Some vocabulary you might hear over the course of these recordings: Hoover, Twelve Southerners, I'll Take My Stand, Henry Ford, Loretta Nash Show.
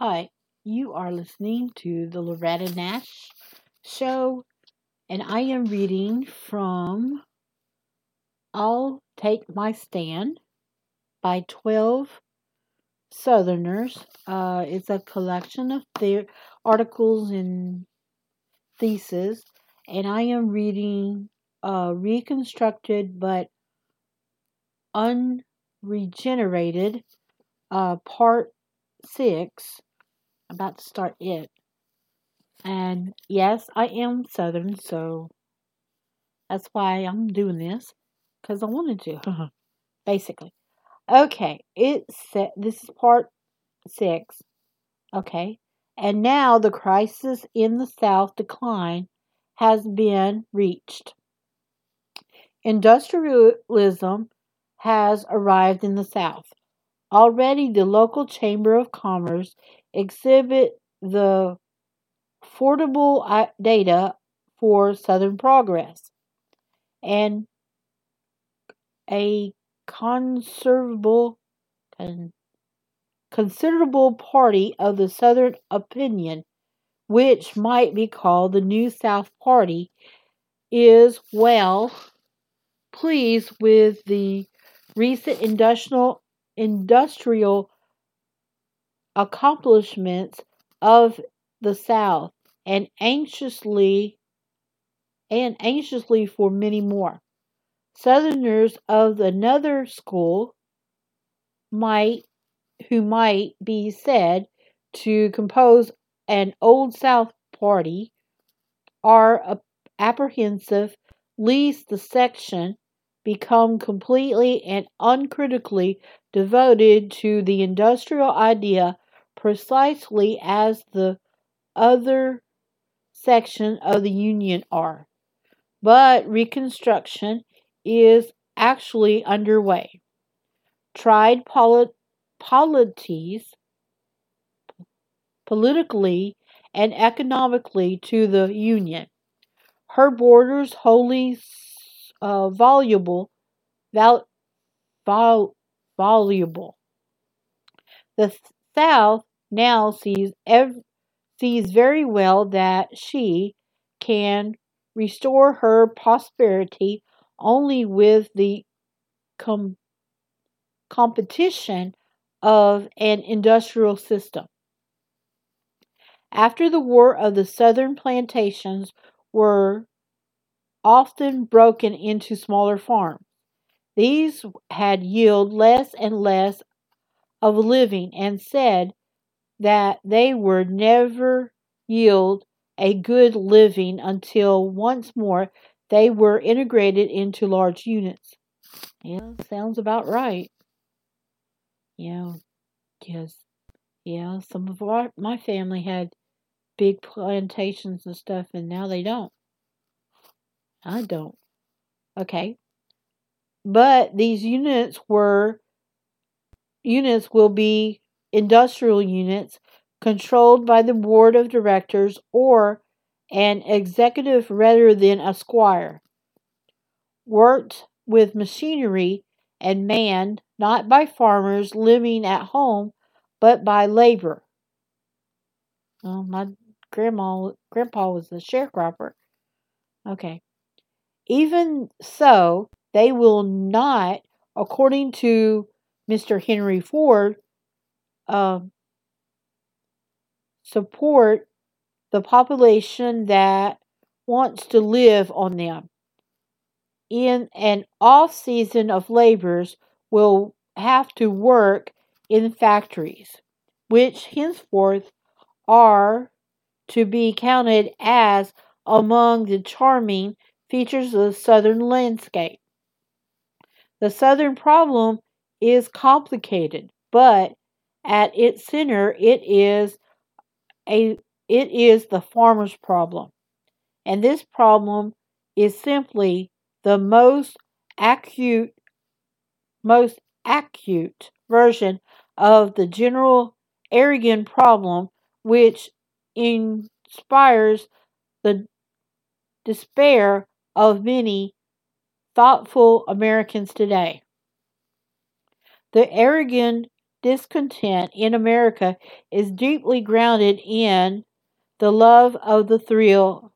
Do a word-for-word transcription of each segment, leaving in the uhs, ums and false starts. Hi, you are listening to the Loretta Nash Show, and I am reading from I'll Take My Stand by Twelve Southerners. Uh, it's a collection of the- articles and theses, and I am reading uh, reconstructed but unregenerated uh, part six. About to start it. And yes, I am Southern, so that's why I'm doing this, because I wanted to, basically. Okay, it's set. This is part six. Okay, and now the crisis in the South decline has been reached. Industrialism has arrived in the South. Already, the local Chamber of Commerce exhibit the affordable data for Southern progress, and a conservable, considerable party of the Southern opinion, which might be called the New South Party, is well pleased with the recent industrial industrial accomplishments of the South, and anxiously and anxiously for many more. Southerners of another school might who might be said to compose an Old South Party are apprehensive lest the section become completely and uncritically devoted to the industrial idea, precisely as the other section of the Union are. But Reconstruction is actually underway. Tried polit- polities, politically and economically to the Union, her borders wholly Uh, voluble, val, vol, voluble. The South now sees ev- sees very well that she can restore her prosperity only with the com- competition of an industrial system. After the war, of the Southern plantations were often broken into smaller farms. These had yielded less and less of a living, and said that they would never yield a good living until once more they were integrated into large units. Yeah, sounds about right. Yeah, yes, yeah. Some of our, my family had big plantations and stuff, and now they don't. I don't. Okay. But these units were, units will be industrial units controlled by the board of directors or an executive rather than a squire. Worked with machinery and manned not by farmers living at home, but by labor. Well, my grandma, grandpa was a sharecropper. Okay. Even so, they will not, according to Mister Henry Ford, um, support the population that wants to live on them. In an off season of laborers will have to work in factories, which henceforth are to be counted as among the charming features of the Southern landscape. The Southern problem is complicated, but at its center it is a it is the farmer's problem. And this problem is simply the most acute most acute version of the general Aryan problem, which inspires the despair of many thoughtful Americans today. The Aryan discontent in America is deeply grounded in the love of the thrill,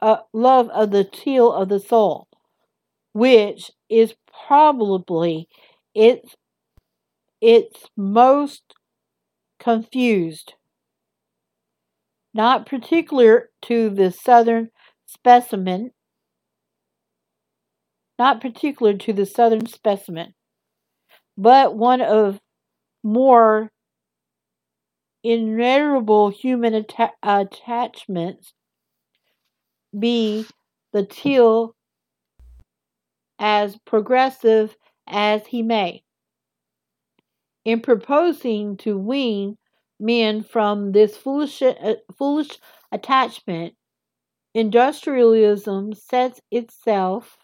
uh, love of the thrill of the soul, which is probably its its most confused, not particular to the southern specimen, not particular to the southern specimen, but one of more inevitable human atta- attachments, be the till as progressive as he may. In proposing to wean men from this foolish, uh, foolish attachment, industrialism sets itself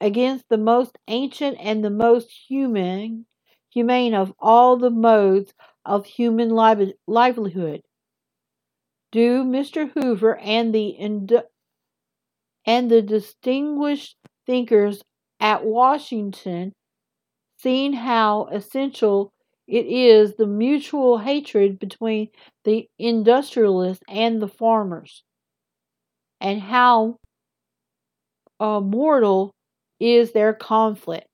against the most ancient and the most human, humane of all the modes of human li- livelihood. Do Mister Hoover and the indu- and the distinguished thinkers at Washington seen how essential it is the mutual hatred between the industrialists and the farmers, and how uh, mortal is their conflict?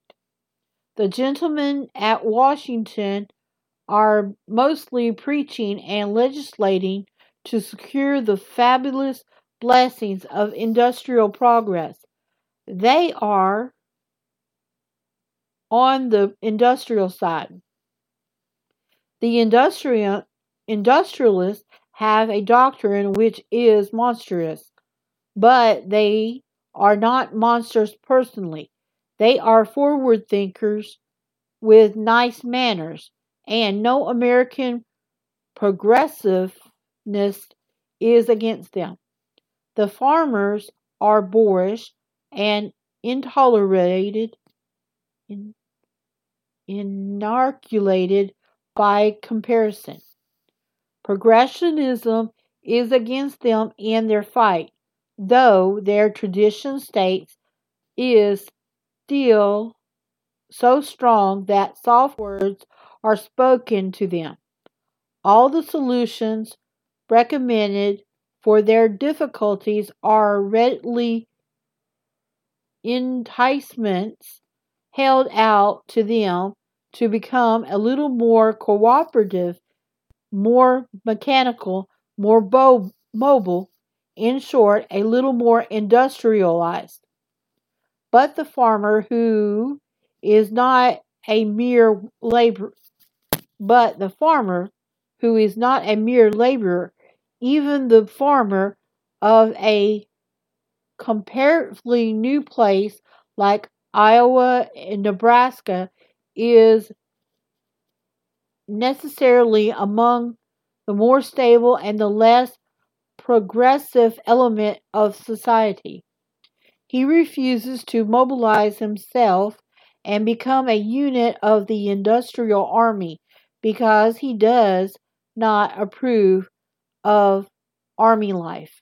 The gentlemen at Washington are mostly preaching and legislating to secure the fabulous blessings of industrial progress. They are on the industrial side. The industrial, industrialists have a doctrine which is monstrous, but they are not monsters personally. They are forward thinkers with nice manners, and no American progressiveness is against them. The farmers are boorish and intolerated, in, inoculated by comparison. Progressionism is against them in their fight, though their tradition states is still so strong that soft words are spoken to them. All the solutions recommended for their difficulties are readily enticements held out to them to become a little more cooperative, more mechanical, more bo- mobile, in short, a little more industrialized. But the farmer who is not a mere laborer, but the farmer who is not a mere laborer, even the farmer of a comparatively new place like Iowa and Nebraska, is necessarily among the more stable and the less progressive element of society. He refuses to mobilize himself and become a unit of the industrial army because he does not approve of army life.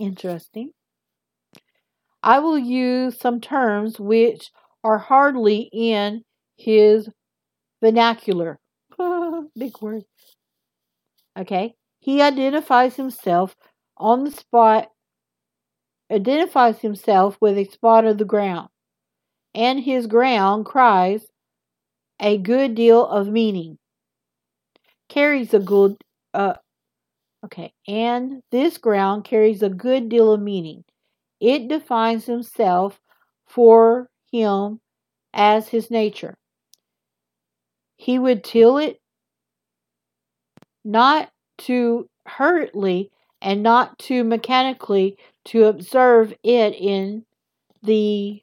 Interesting. I will use some terms which are hardly in his vernacular. Big word. Okay. He identifies himself on the spot, identifies himself with a spot of the ground, and his ground cries a good deal of meaning. Carries a good, uh, okay, and this ground carries a good deal of meaning. It defines himself for him as his nature. He would till it, not too hurriedly and not too mechanically, to observe it in the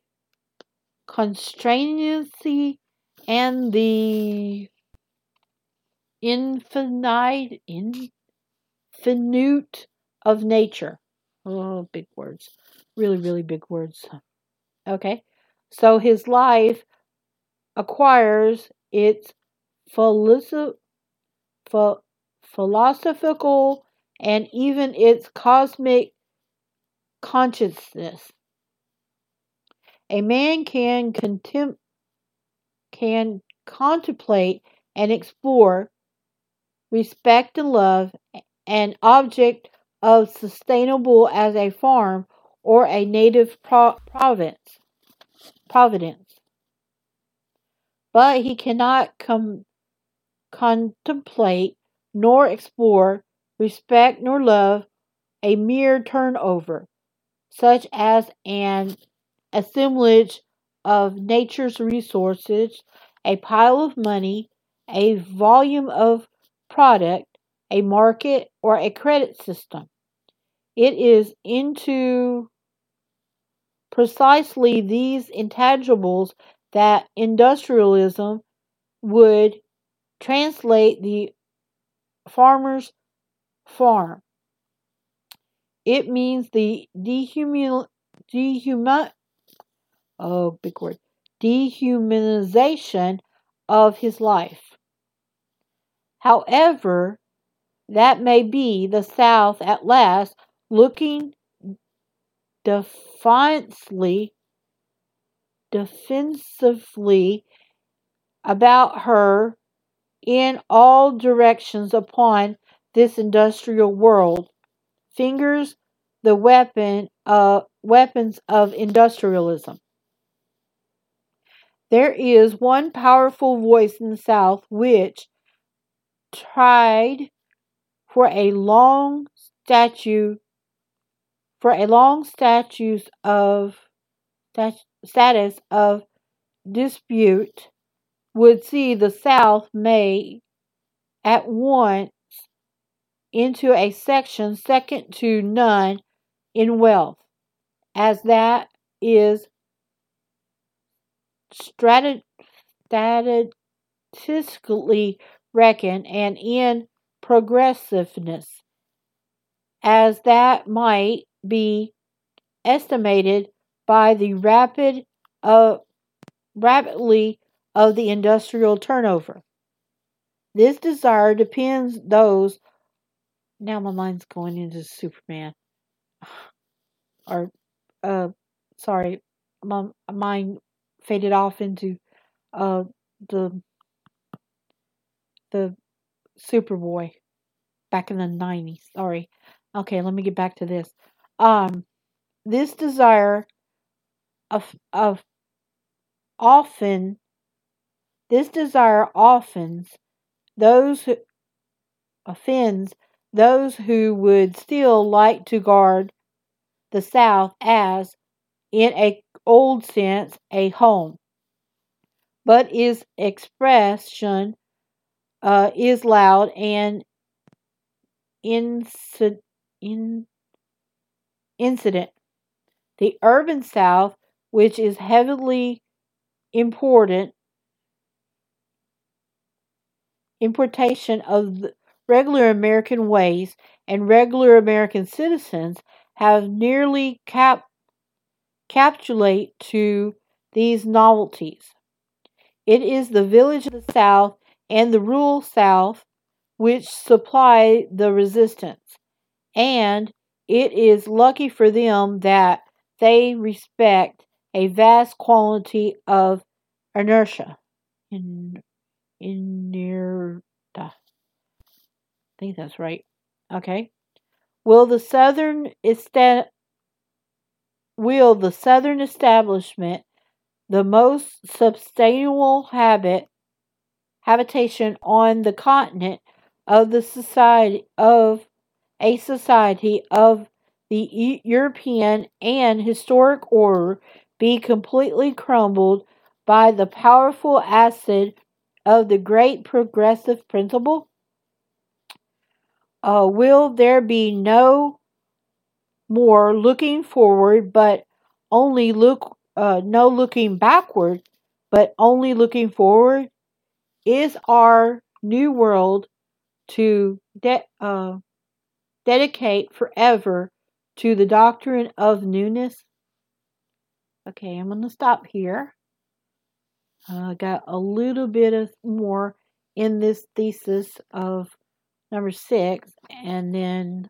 constrainancy and the infinite, infinite of nature. Oh, big words. Really, really big words. Okay. So his life acquires its philosoph- ph- philosophical and even its cosmic consciousness. A man can contem- can contemplate and explore, respect and love, an object of sustainable as a farm or a native pro- province, providence. But he cannot com- contemplate nor explore, respect nor love a mere turnover, such as an assemblage of nature's resources, a pile of money, a volume of product, a market, or a credit system. It is into precisely these intangibles that industrialism would translate the farmer's farm. It means the dehuman, dehuman, oh, big word, dehumanization of his life. However, that may be the South at last looking defiantly, defensively about her in all directions upon this industrial world. Fingers the weapon of, weapons of industrialism. There is one powerful voice in the South which tried for a long statue, for a long statues of stat, status of dispute would see the South made at once into a section second to none in wealth, as that is strat- statistically reckoned, and in progressiveness, as that might be estimated by the rapid uh, rapidly of the industrial turnover. This desire depends those. Now my mind's going into Superman. Or, uh, sorry, my mind faded off into, uh, the, the Superboy back in the nineties. Sorry. Okay, let me get back to this. Um, this desire of, of often, this desire offends those who, offends those who would still like to guard the South as, in a old sense, a home, but its expression uh, is loud and inc- in- incident. The urban South, which is heavily important, importation of the regular American ways and regular American citizens have nearly cap- capitulate to these novelties. It is the village of the South and the rural South which supply the resistance, and it is lucky for them that they respect a vast quality of inertia. In- inertia. I think that's right. Okay. Will the southern est- will the southern establishment, the most sustainable habit habitation on the continent of the society of a society of the e- European and historic order, be completely crumbled by the powerful acid of the great progressive principle? Uh, will there be no more looking forward, but only look, uh, no looking backward, but only looking forward? Is our new world to de- uh, dedicate forever to the doctrine of newness? Okay, I'm going to stop here. I uh, got a little bit of more in this thesis of number six, and then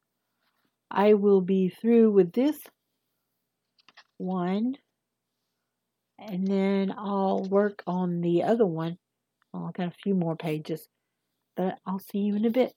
I will be through with this one, and then I'll work on the other one Well, I got a few more pages, but I'll see you in a bit.